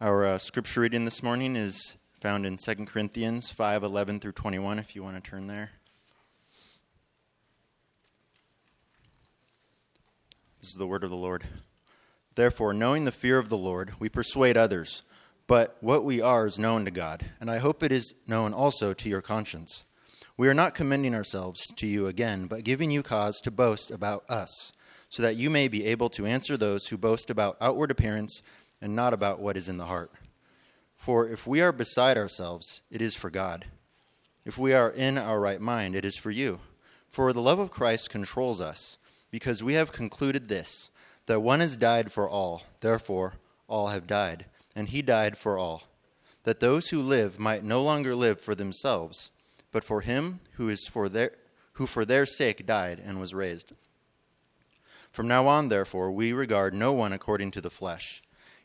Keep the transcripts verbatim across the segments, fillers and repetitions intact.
Our uh, scripture reading this morning is found in Second Corinthians five eleven through twenty-one, if you want to turn there. This is the word of the Lord. Therefore, knowing the fear of the Lord, we persuade others, but what we are is known to God, and I hope it is known also to your conscience. We are not commending ourselves to you again, but giving you cause to boast about us, so that you may be able to answer those who boast about outward appearance and not about what is in the heart. For if we are beside ourselves, it is for God. If we are in our right mind, it is for you. For the love of Christ controls us, because we have concluded this, that one has died for all, therefore all have died, and he died for all, that those who live might no longer live for themselves, but for him who is for their who for their sake died and was raised. From now on, therefore, we regard no one according to the flesh.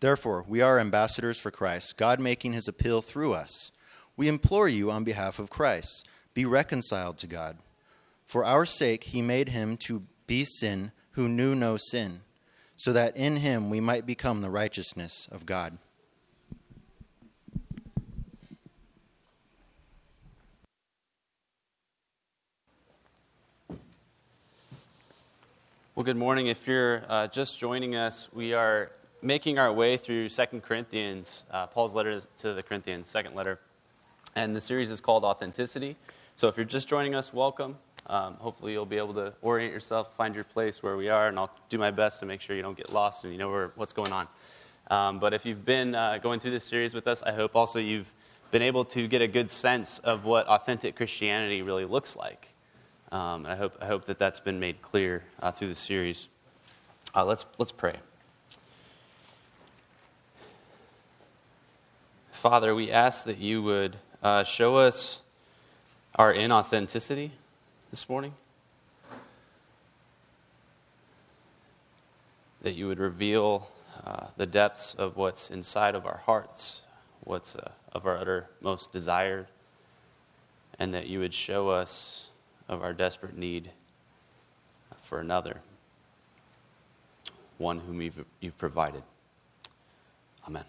Therefore, we are ambassadors for Christ, God making his appeal through us. We implore you on behalf of Christ, be reconciled to God. For our sake he made him to be sin who knew no sin, so that in him we might become the righteousness of God. Well, good morning. If you're uh, just joining us, we are making our way through Second Corinthians, uh, Paul's letter to the Corinthians, second letter. And the series is called Authenticity. So if you're just joining us, welcome. Um, hopefully you'll be able to orient yourself, find your place where we are, and I'll do my best to make sure you don't get lost and you know where, what's going on. Um, but if you've been uh, going through this series with us, I hope also you've been able to get a good sense of what authentic Christianity really looks like. Um, and I hope I hope that that's been made clear uh, through the series. Uh, let's let's pray. Father, we ask that you would uh, show us our inauthenticity this morning, that you would reveal uh, the depths of what's inside of our hearts, what's uh, of our uttermost desire, and that you would show us of our desperate need for another, one whom you've, you've provided. Amen.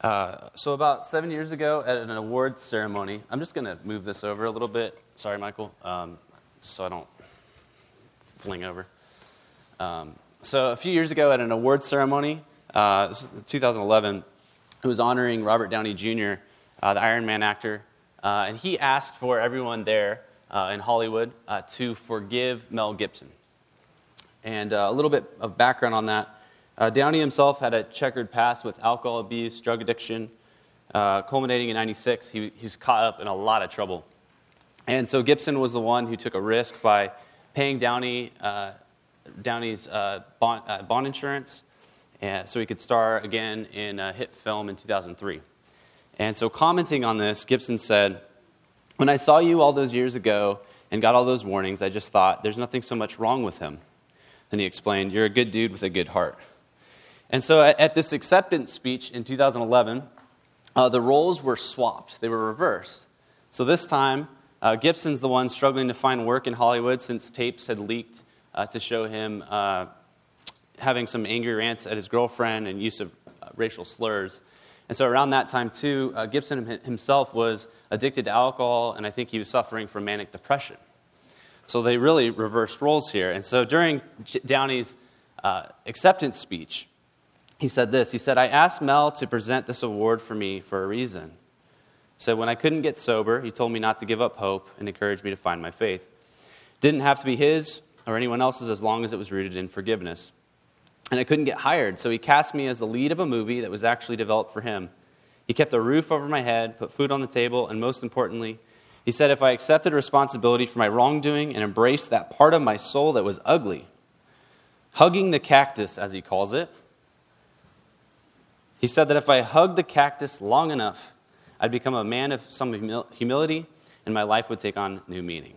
Uh, so about seven years ago at an awards ceremony, I'm just going to move this over a little bit. Sorry, Michael, um, so I don't fling over. Um, so a few years ago at an awards ceremony, uh, twenty eleven, it was honoring Robert Downey Junior, uh, the Iron Man actor, uh, and he asked for everyone there uh, in Hollywood uh, to forgive Mel Gibson. And uh, a little bit of background on that. Uh, Downey himself had a checkered past with alcohol abuse, drug addiction. Uh, culminating in ninety-six, he, he was caught up in a lot of trouble. And so Gibson was the one who took a risk by paying Downey uh, Downey's uh, bond, uh, bond insurance and so he could star again in a hit film in two thousand three. And so commenting on this, Gibson said, "When I saw you all those years ago and got all those warnings, I just thought, there's nothing so much wrong with him." Then he explained, "You're a good dude with a good heart." And so at this acceptance speech in two thousand eleven, uh, the roles were swapped. They were reversed. So this time, uh, Gibson's the one struggling to find work in Hollywood since tapes had leaked uh, to show him uh, having some angry rants at his girlfriend and use of uh, racial slurs. And so around that time, too, uh, Gibson himself was addicted to alcohol, and I think he was suffering from manic depression. So they really reversed roles here. And so during Downey's uh, acceptance speech, he said this, he said, "I asked Mel to present this award for me for a reason. He said, when I couldn't get sober, he told me not to give up hope and encouraged me to find my faith. Didn't have to be his or anyone else's as long as it was rooted in forgiveness. And I couldn't get hired, so he cast me as the lead of a movie that was actually developed for him. He kept a roof over my head, put food on the table, and most importantly, he said, if I accepted responsibility for my wrongdoing and embraced that part of my soul that was ugly, hugging the cactus, as he calls it, He said that if I hugged the cactus long enough, I'd become a man of some humil- humility, and my life would take on new meaning.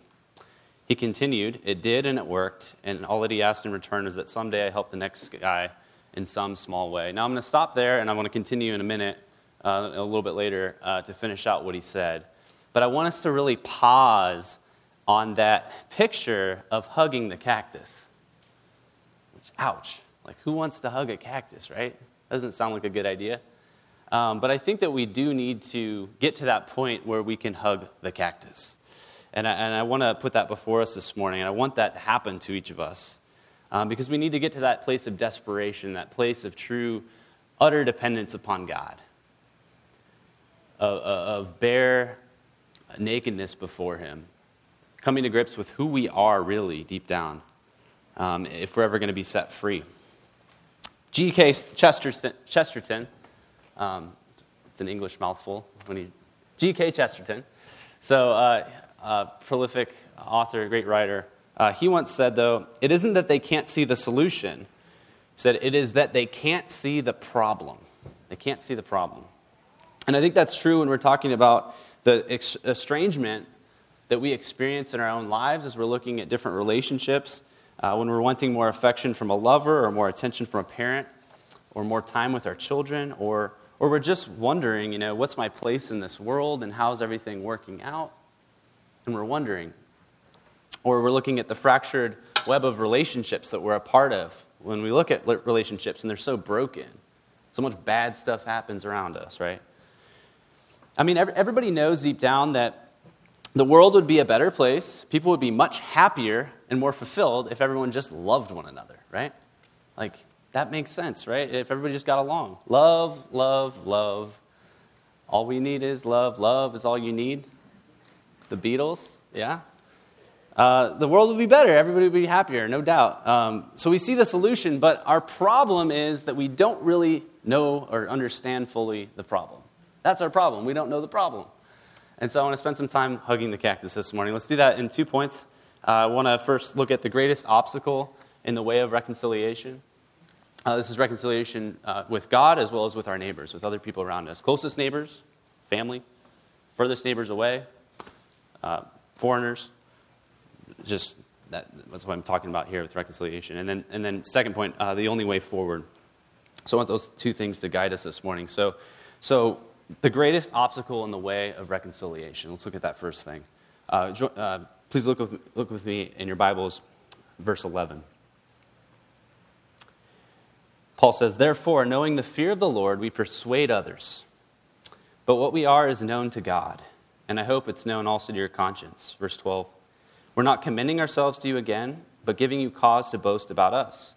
He continued, it did and it worked, and all that he asked in return is that someday I help the next guy in some small way. Now I'm going to stop there, and I want to continue in a minute, uh, a little bit later, uh, to finish out what he said. But I want us to really pause on that picture of hugging the cactus. Which, ouch. Like, who wants to hug a cactus, right? Doesn't sound like a good idea. Um, but I think that we do need to get to that point where we can hug the cactus. And I, and I want to put that before us this morning, and I want that to happen to each of us. Um, because we need to get to that place of desperation, that place of true, utter dependence upon God. Of, of bare nakedness before Him. Coming to grips with who we are really deep down, um, if we're ever going to be set free. G K Chesterton, Chesterton um, it's an English mouthful. When he, G K Chesterton, so uh, uh, prolific author, great writer. Uh, he once said, though, it isn't that they can't see the solution. He said, it is that they can't see the problem. They can't see the problem. And I think that's true when we're talking about the ex- estrangement that we experience in our own lives as we're looking at different relationships. Uh, when we're wanting more affection from a lover or more attention from a parent or more time with our children, or or we're just wondering, you know, what's my place in this world and how's everything working out? And we're wondering. Or we're looking at the fractured web of relationships that we're a part of. When we look at relationships and they're so broken, so much bad stuff happens around us, right? I mean, every, everybody knows deep down that the world would be a better place, people would be much happier and more fulfilled if everyone just loved one another, right? Like, that makes sense, right? If everybody just got along. Love, love, love. All we need is love. Love is all you need. The Beatles, yeah? Uh, the world would be better. Everybody would be happier, no doubt. Um, so we see the solution, but our problem is that we don't really know or understand fully the problem. That's our problem. We don't know the problem. And so I want to spend some time hugging the cactus this morning. Let's do that in two points. Uh, I want to first look at the greatest obstacle in the way of reconciliation. Uh, this is reconciliation uh, with God as well as with our neighbors, with other people around us. Closest neighbors, family, furthest neighbors away, uh, foreigners. Just that, that's what I'm talking about here with reconciliation. And then, and then second point, uh, the only way forward. So I want those two things to guide us this morning. So, so the greatest obstacle in the way of reconciliation. Let's look at that first thing. Uh, jo- uh, Please look with, look with me in your Bibles, verse eleven. Paul says, therefore, knowing the fear of the Lord, we persuade others. But what we are is known to God, and I hope it's known also to your conscience. Verse twelve, we're not commending ourselves to you again, but giving you cause to boast about us,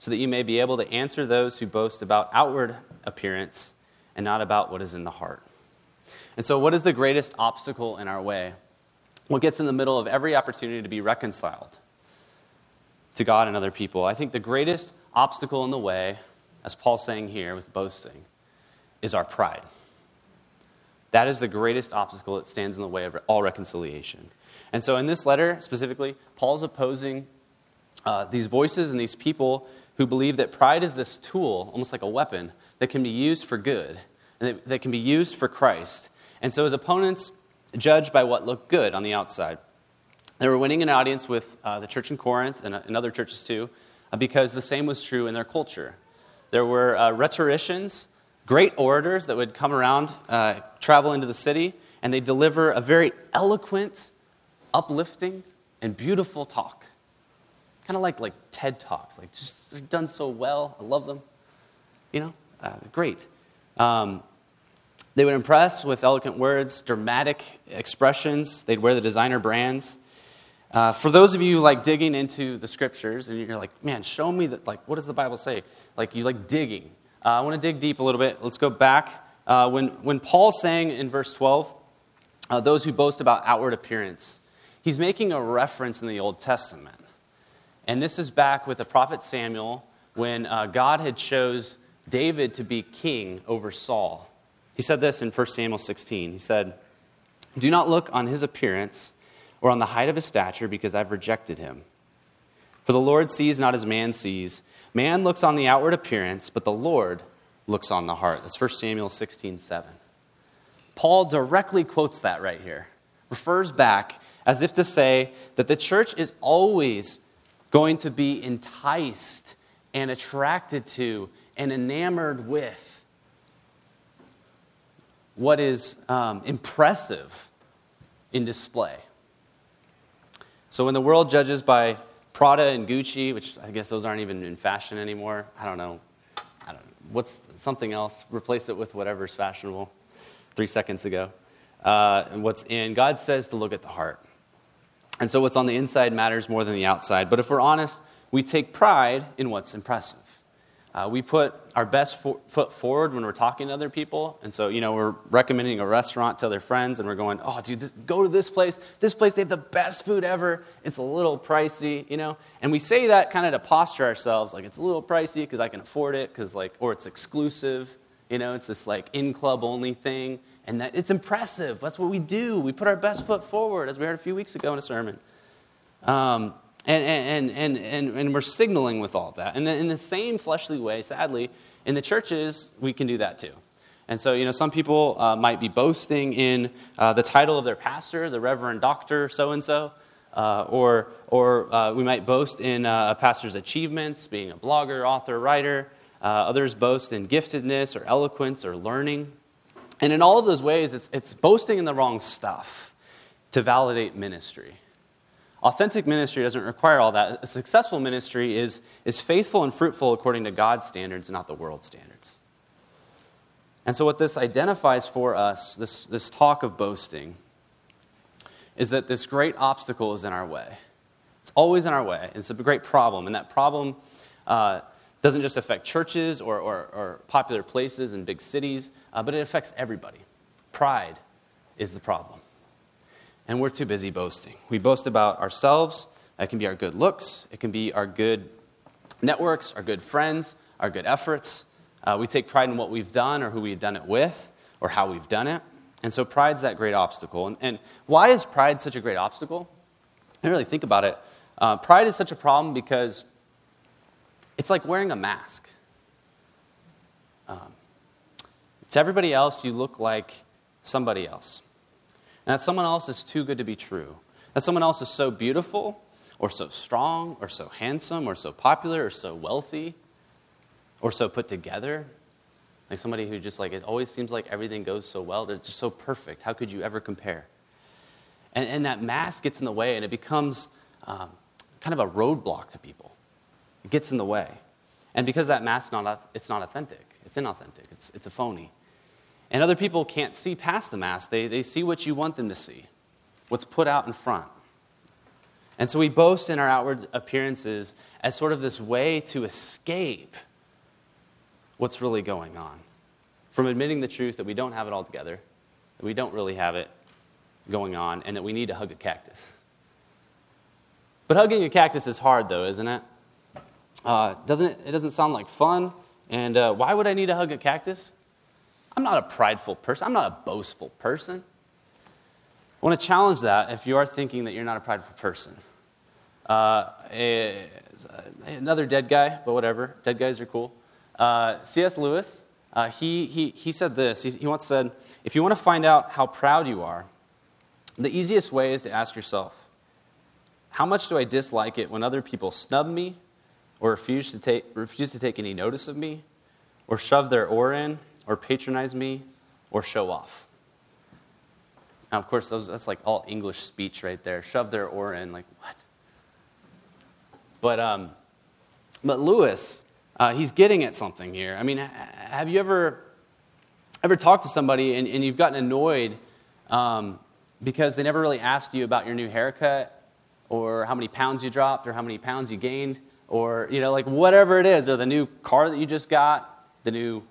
so that you may be able to answer those who boast about outward appearance and not about what is in the heart. And so what is the greatest obstacle in our way? What gets in the middle of every opportunity to be reconciled to God and other people? I think the greatest obstacle in the way, as Paul's saying here with boasting, is our pride. That is the greatest obstacle that stands in the way of all reconciliation. And so in this letter, specifically, Paul's opposing uh, these voices and these people who believe that pride is this tool, almost like a weapon, that can be used for good, and that, that can be used for Christ. And so his opponents judged by what looked good on the outside. They were winning an audience with uh, the church in Corinth and, uh, and other churches too, uh, because the same was true in their culture. There were uh, rhetoricians, great orators that would come around, uh, travel into the city, and they deliver a very eloquent, uplifting, and beautiful talk. Kind of like like TED Talks. Like, just they're done so well. I love them. You know, uh, great. Um, They would impress with eloquent words, dramatic expressions. They'd wear the designer brands. Uh, for those of you like digging into the scriptures, and you're like, man, show me that. Like, what does the Bible say? Like, you like digging. Uh, I want to dig deep a little bit. Let's go back. Uh, when when Paul sang in verse twelve, uh, those who boast about outward appearance, he's making a reference in the Old Testament, and this is back with the prophet Samuel when uh, God had chose David to be king over Saul. He said this in First Samuel sixteen. He said, do not look on his appearance or on the height of his stature, because I've rejected him. For the Lord sees not as man sees. Man looks on the outward appearance, but the Lord looks on the heart. That's First Samuel sixteen seven. Paul directly quotes that right here. Refers back as if to say that the church is always going to be enticed and attracted to and enamored with what is um, impressive in display. So when the world judges by Prada and Gucci, which I guess those aren't even in fashion anymore. I don't know. I don't know. What's something else? Replace it with whatever's fashionable. Three seconds ago. Uh, and what's in, God says to look at the heart. And so what's on the inside matters more than the outside. But if we're honest, we take pride in what's impressive. Uh, we put our best fo- foot forward when we're talking to other people. And so, you know, we're recommending a restaurant to their friends and we're going, oh, dude, this, go to this place. This place, they have the best food ever. It's a little pricey, you know. And we say that kind of to posture ourselves, like it's a little pricey because I can afford it, because like, or it's exclusive, you know, it's this like in-club only thing. And that it's impressive. That's what we do. We put our best foot forward, as we heard a few weeks ago in a sermon. Um, and, and, and, and, and we're signaling with all that. And in the same fleshly way, sadly, in the churches, we can do that too. And so, you know, some people uh, might be boasting in uh, the title of their pastor, the Reverend Doctor so-and-so. Uh, or or uh, we might boast in uh, a pastor's achievements, being a blogger, author, writer. Uh, others boast in giftedness or eloquence or learning. And in all of those ways, it's, it's boasting in the wrong stuff to validate ministry. Authentic ministry doesn't require all that. A successful ministry is, is faithful and fruitful according to God's standards, not the world's standards. And so what this identifies for us, this, this talk of boasting, is that this great obstacle is in our way. It's always in our way. It's a great problem. And that problem uh, doesn't just affect churches or, or, or popular places and big cities, uh, but it affects everybody. Pride is the problem. And we're too busy boasting. We boast about ourselves. It can be our good looks. It can be our good networks, our good friends, our good efforts. Uh, we take pride in what we've done or who we've done it with or how we've done it. And so pride's that great obstacle. And, and why is pride such a great obstacle? I didn't really think about it. Uh, pride is such a problem because it's like wearing a mask. Um, to everybody else, you look like somebody else. And that someone else is too good to be true. That someone else is so beautiful, or so strong, or so handsome, or so popular, or so wealthy, or so put together. Like somebody who just like, it always seems like everything goes so well. They're just so perfect. How could you ever compare? And, and that mask gets in the way, and it becomes um, kind of a roadblock to people. It gets in the way. And because that mask's not, it's not authentic. It's inauthentic. It's it's a phony. And other people can't see past the mask. They, they see what you want them to see, what's put out in front. And so we boast in our outward appearances as sort of this way to escape what's really going on. From admitting the truth that we don't have it all together, that we don't really have it going on, and that we need to hug a cactus. But hugging a cactus is hard, though, isn't it? Uh, doesn't it doesn't sound like fun, and uh, why would I need to hug a cactus? I'm not a prideful person. I'm not a boastful person. I want to challenge that if you are thinking that you're not a prideful person. Uh, a, another dead guy, but whatever. Dead guys are cool. Uh, C S Lewis, uh, he, he, he said this. He, he once said, if you want to find out how proud you are, the easiest way is to ask yourself, how much do I dislike it when other people snub me, or refuse to take refuse to take any notice of me, or shove their oar in, or patronize me, or show off? Now, of course, those, that's like all English speech right there. Shove their oar in, like what? But um, but Lewis, uh, he's getting at something here. I mean, have you ever ever talked to somebody and, and you've gotten annoyed um, because they never really asked you about your new haircut, or how many pounds you dropped, or how many pounds you gained? Or, you know, like whatever it is, or the new car that you just got, the new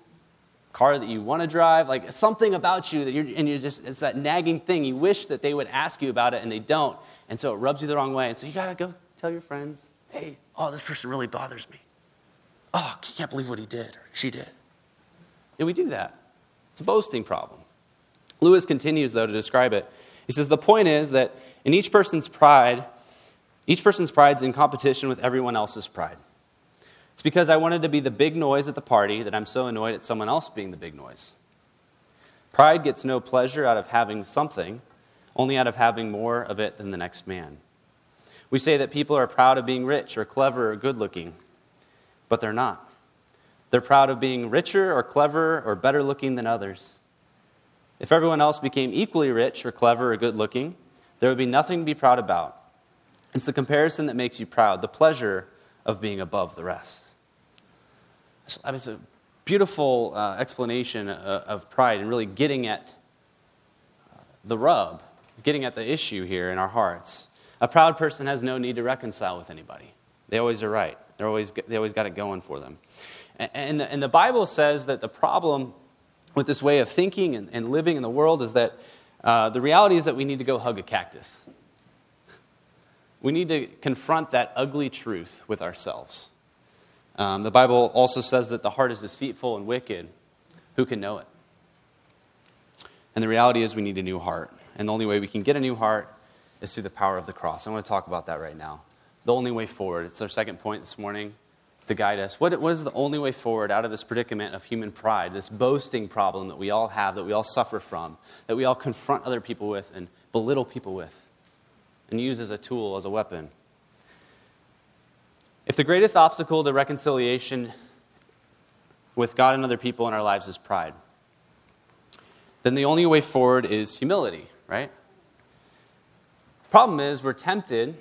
car that you want to drive, like something about you that you're, and you're just, it's that nagging thing. You wish that they would ask you about it, and they don't. And so it rubs you the wrong way. And so you got to go tell your friends, hey, oh, this person really bothers me. Oh, I can't believe what he did, or she did. And we do that. It's a boasting problem. Lewis continues, though, to describe it. He says, the point is that in each person's pride, Each person's pride is in competition with everyone else's pride. It's because I wanted to be the big noise at the party that I'm so annoyed at someone else being the big noise. Pride gets no pleasure out of having something, only out of having more of it than the next man. We say that people are proud of being rich or clever or good-looking, but they're not. They're proud of being richer or cleverer or better-looking than others. If everyone else became equally rich or clever or good-looking, there would be nothing to be proud about. It's the comparison that makes you proud, the pleasure of being above the rest. I mean, it's a beautiful uh, explanation of, of pride and really getting at the rub, getting at the issue here in our hearts. A proud person has no need to reconcile with anybody. They always are right. They're always they always got it going for them. And, and the Bible says that the problem with this way of thinking and, and living in the world is that uh, the reality is that we need to go hug a cactus. We need to confront that ugly truth with ourselves. Um, the Bible also says that the heart is deceitful and wicked. Who can know it? And the reality is we need a new heart. And the only way we can get a new heart is through the power of the cross. I want to talk about that right now. The only way forward. It's our second point this morning to guide us. What, what is the only way forward out of this predicament of human pride, this boasting problem that we all have, that we all suffer from, that we all confront other people with and belittle people with, and use as a tool, as a weapon? If the greatest obstacle to reconciliation with God and other people in our lives is pride, then the only way forward is humility, right? Problem is, we're tempted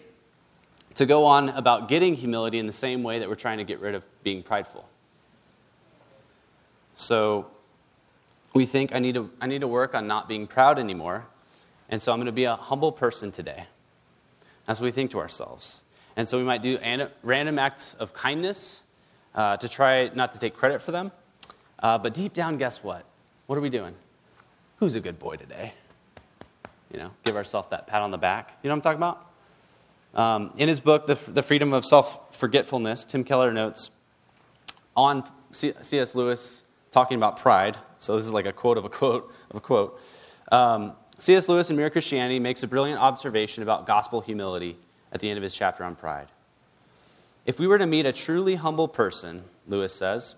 to go on about getting humility in the same way that we're trying to get rid of being prideful. So we think, I need to, I need to work on not being proud anymore, and so I'm going to be a humble person today. That's what we think to ourselves. And so we might do random acts of kindness uh, to try not to take credit for them. Uh, but deep down, guess what? What are we doing? Who's a good boy today? You know, give ourselves that pat on the back. You know what I'm talking about? Um, in his book, The, F- the Freedom of Self-Forgetfulness, Tim Keller notes on C- C.S. Lewis talking about pride. So this is like a quote of a quote of a quote. Um, C S. Lewis in Mere Christianity makes a brilliant observation about gospel humility at the end of his chapter on pride. If we were to meet a truly humble person, Lewis says,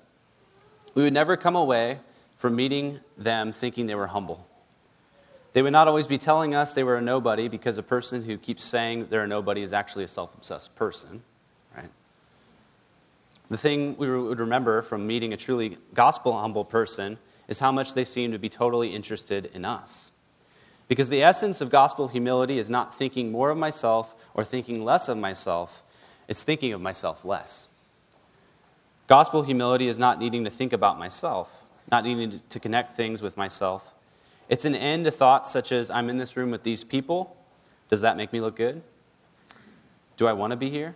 we would never come away from meeting them thinking they were humble. They would not always be telling us they were a nobody, because a person who keeps saying they're a nobody is actually a self-obsessed person, right? The thing we would remember from meeting a truly gospel humble person is how much they seem to be totally interested in us. Because the essence of gospel humility is not thinking more of myself or thinking less of myself. It's thinking of myself less. Gospel humility is not needing to think about myself, not needing to connect things with myself. It's an end to thoughts such as, I'm in this room with these people. Does that make me look good? Do I want to be here?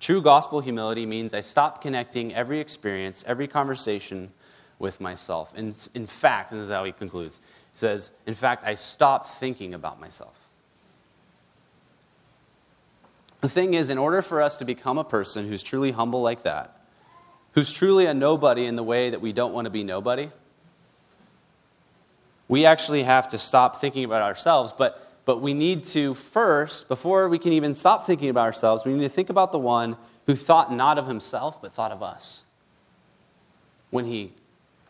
True gospel humility means I stop connecting every experience, every conversation with myself. And in fact, and this is how he concludes, says, in fact, I stopped thinking about myself. The thing is, in order for us to become a person who's truly humble like that, who's truly a nobody in the way that we don't want to be nobody, we actually have to stop thinking about ourselves, but, but we need to first, before we can even stop thinking about ourselves, we need to think about the one who thought not of himself, but thought of us. When he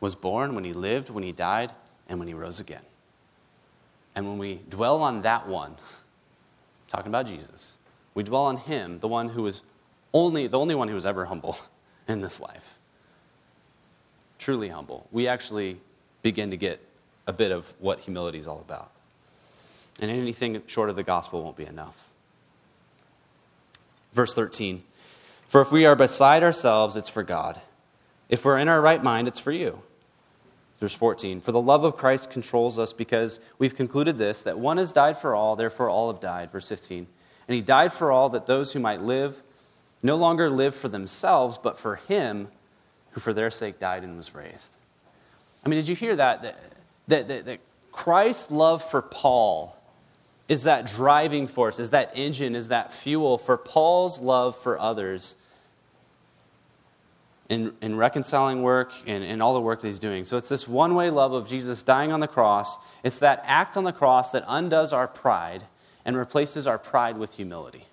was born, when he lived, when he died, and when he rose again. And when we dwell on that one, talking about Jesus, we dwell on him, the one who was only, the only one who was ever humble in this life. Truly humble. We actually begin to get a bit of what humility is all about. And anything short of the gospel won't be enough. Verse thirteen, for if we are beside ourselves, it's for God. If we're in our right mind, it's for you. Verse fourteen, for the love of Christ controls us, because we've concluded this, that one has died for all, therefore all have died. Verse fifteen, and he died for all, that those who might live no longer live for themselves, but for him who for their sake died and was raised. I mean, did you hear that? That, that, that, that Christ's love for Paul is that driving force, is that engine, is that fuel for Paul's love for others, In, in reconciling work and in all the work that he's doing. So it's this one-way love of Jesus dying on the cross. It's that act on the cross that undoes our pride and replaces our pride with humility.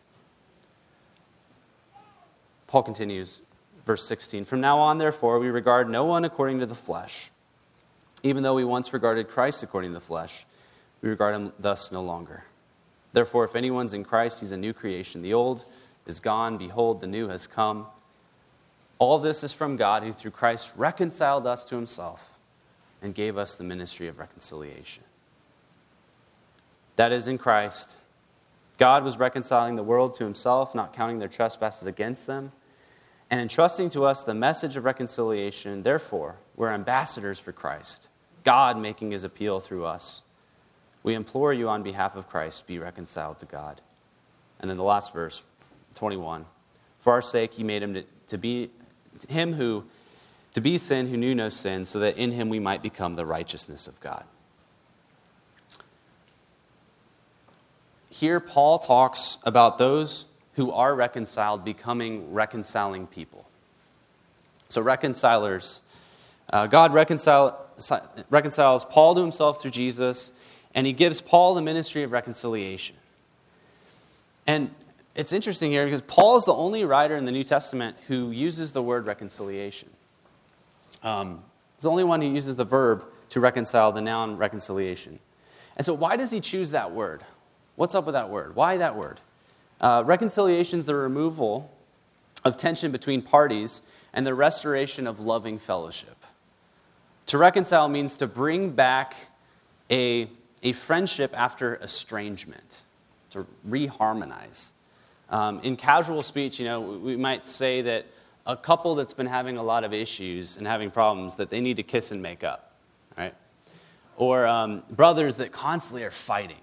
Paul continues, Verse sixteen, from now on, therefore, we regard no one according to the flesh. Even though we once regarded Christ according to the flesh, we regard him thus no longer. Therefore, if anyone's in Christ, he's a new creation. The old is gone. Behold, the new has come. All this is from God, who through Christ reconciled us to himself and gave us the ministry of reconciliation. That is, in Christ, God was reconciling the world to himself, not counting their trespasses against them, and entrusting to us the message of reconciliation. Therefore, we're ambassadors for Christ, God making his appeal through us. We implore you on behalf of Christ, be reconciled to God. And then the last verse, twenty-one. For our sake, he made him to, to be him who to be sin who knew no sin, so that in him we might become the righteousness of God. Here, Paul talks about those who are reconciled becoming reconciling people. So reconcilers, uh, God reconcile, reconciles Paul to himself through Jesus, and he gives Paul the ministry of reconciliation. And it's interesting here because Paul is the only writer in the New Testament who uses the word reconciliation. Um, he's the only one who uses the verb to reconcile, the noun reconciliation. And so why does he choose that word? What's up with that word? Why that word? Uh, reconciliation is the removal of tension between parties and the restoration of loving fellowship. To reconcile means to bring back a, a friendship after estrangement, to reharmonize. Um, in casual speech, you know, we might say that a couple that's been having a lot of issues and having problems, that they need to kiss and make up, right? Or um, brothers that constantly are fighting.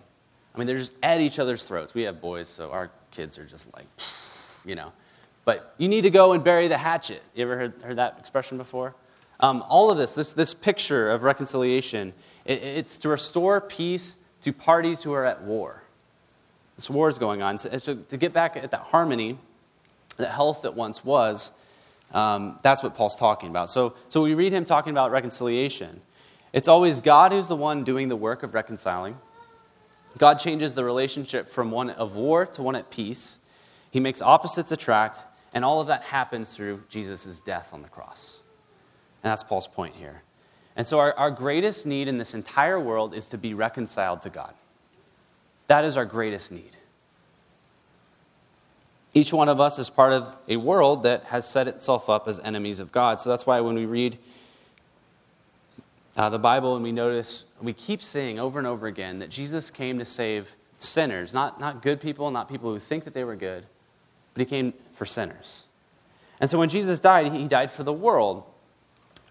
I mean, they're just at each other's throats. We have boys, so our kids are just like, you know. But you need to go and bury the hatchet. You ever heard, heard that expression before? Um, all of this, this this picture of reconciliation, it, it's to restore peace to parties who are at war. This war is going on. So, so to get back at that harmony, that health that once was, um, that's what Paul's talking about. So, so we read him talking about reconciliation. It's always God who's the one doing the work of reconciling. God changes the relationship from one of war to one at peace. He makes opposites attract, and all of that happens through Jesus' death on the cross. And that's Paul's point here. And so our, our greatest need in this entire world is to be reconciled to God. That is our greatest need. Each one of us is part of a world that has set itself up as enemies of God. So that's why when we read Uh, the Bible, and we notice, we keep seeing over and over again that Jesus came to save sinners, not, not good people, not people who think that they were good, but he came for sinners. And so when Jesus died, he died for the world.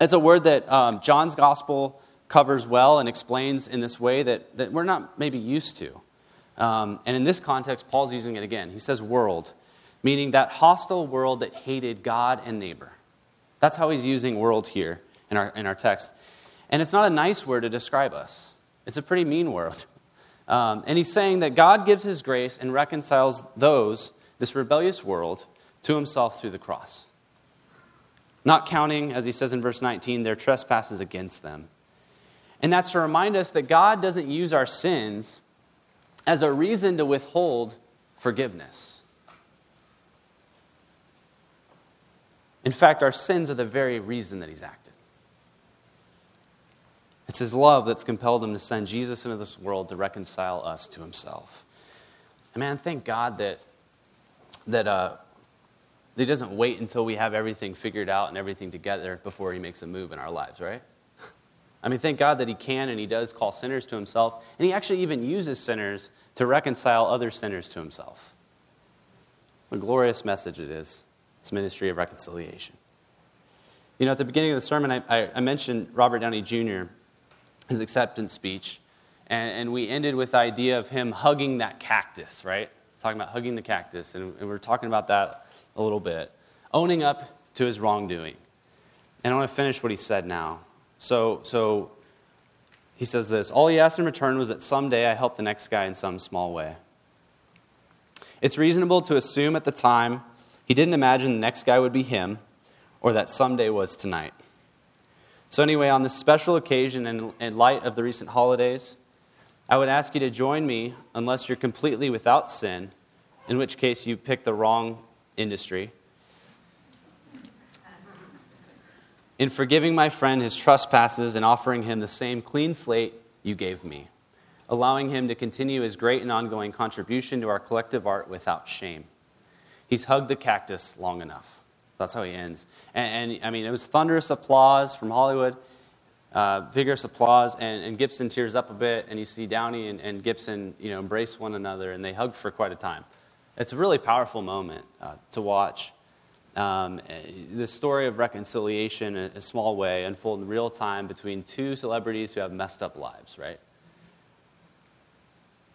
It's a word that um, John's gospel covers well and explains in this way that, that we're not maybe used to. Um, and in this context, Paul's using it again. He says world, meaning that hostile world that hated God and neighbor. That's how he's using world here in our in our text. And it's not a nice word to describe us. It's a pretty mean word. Um, and he's saying that God gives his grace and reconciles those, this rebellious world, to himself through the cross. Not counting, as he says in verse nineteen, their trespasses against them. And that's to remind us that God doesn't use our sins as a reason to withhold forgiveness. In fact, our sins are the very reason that he's acted. It's his love that's compelled him to send Jesus into this world to reconcile us to himself. And man, thank God that that uh, he doesn't wait until we have everything figured out and everything together before he makes a move in our lives, right? I mean, thank God that he can and he does call sinners to himself, and he actually even uses sinners to reconcile other sinners to himself. What a glorious message it is, this ministry of reconciliation. You know, at the beginning of the sermon, I, I, I mentioned Robert Downey Junior, his acceptance speech, and, and we ended with the idea of him hugging that cactus, right? He's talking about hugging the cactus, and, and we we're talking about that a little bit. Owning up to his wrongdoing. And I want to finish what he said now. So, so he says this, all he asked in return was that someday I help the next guy in some small way. It's reasonable to assume at the time he didn't imagine the next guy would be him, or that someday was tonight. So anyway, on this special occasion and in light of the recent holidays, I would ask you to join me unless you're completely without sin, in which case you picked the wrong industry, in forgiving my friend his trespasses and offering him the same clean slate you gave me, allowing him to continue his great and ongoing contribution to our collective art without shame. He's hugged the cactus long enough. That's how he ends. And, and I mean, it was thunderous applause from Hollywood, uh, vigorous applause, and, and Gibson tears up a bit, and you see Downey and, and Gibson, you know, embrace one another, and they hug for quite a time. It's a really powerful moment uh, to watch. Um, the story of reconciliation in a small way unfold in real time between two celebrities who have messed up lives, right?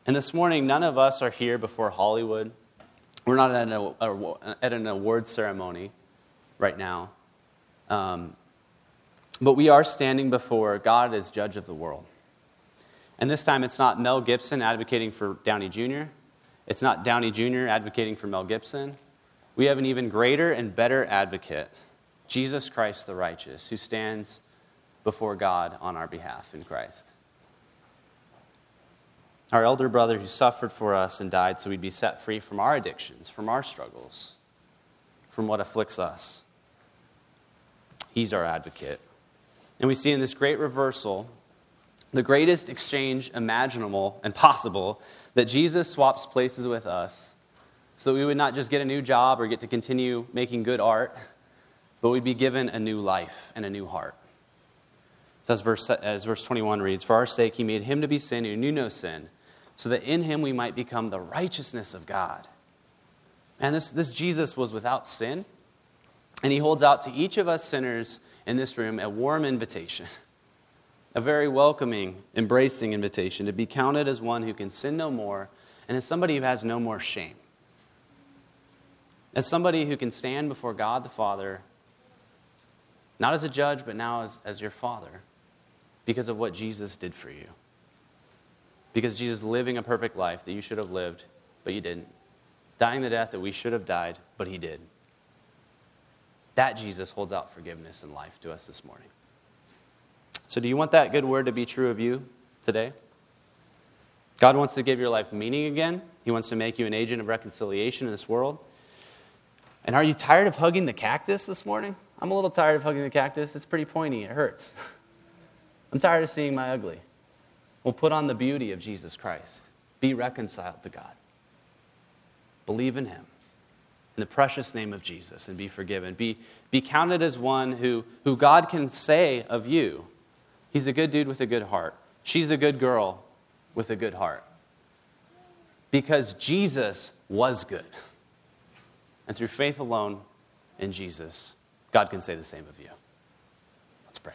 And this morning, none of us are here before Hollywood. We're not at an, at an award ceremony right now. Um, but we are standing before God as judge of the world. And this time, it's not Mel Gibson advocating for Downey Junior It's not Downey Junior advocating for Mel Gibson. We have an even greater and better advocate, Jesus Christ the righteous, who stands before God on our behalf in Christ. Our elder brother who suffered for us and died so we'd be set free from our addictions, from our struggles, from what afflicts us. He's our advocate. And we see in this great reversal, the greatest exchange imaginable and possible, that Jesus swaps places with us, so that we would not just get a new job or get to continue making good art, but we'd be given a new life and a new heart. So as verse, as verse twenty-one reads, "For our sake he made him to be sin who knew no sin, so that in him we might become the righteousness of God." And this, this Jesus was without sin, and he holds out to each of us sinners in this room a warm invitation, a very welcoming, embracing invitation to be counted as one who can sin no more and as somebody who has no more shame. As somebody who can stand before God the Father, not as a judge, but now as, as your Father, because of what Jesus did for you. Because Jesus living a perfect life that you should have lived, but you didn't. Dying the death that we should have died, but he did. That Jesus holds out forgiveness and life to us this morning. So do you want that good word to be true of you today? God wants to give your life meaning again. He wants to make you an agent of reconciliation in this world. And are you tired of hugging the cactus this morning? I'm a little tired of hugging the cactus. It's pretty pointy. It hurts. I'm tired of seeing my ugly. Well, put on the beauty of Jesus Christ. Be reconciled to God. Believe in him, in the precious name of Jesus, and be forgiven. Be, be counted as one who, who God can say of you, he's a good dude with a good heart. She's a good girl with a good heart. Because Jesus was good. And through faith alone in Jesus, God can say the same of you. Let's pray.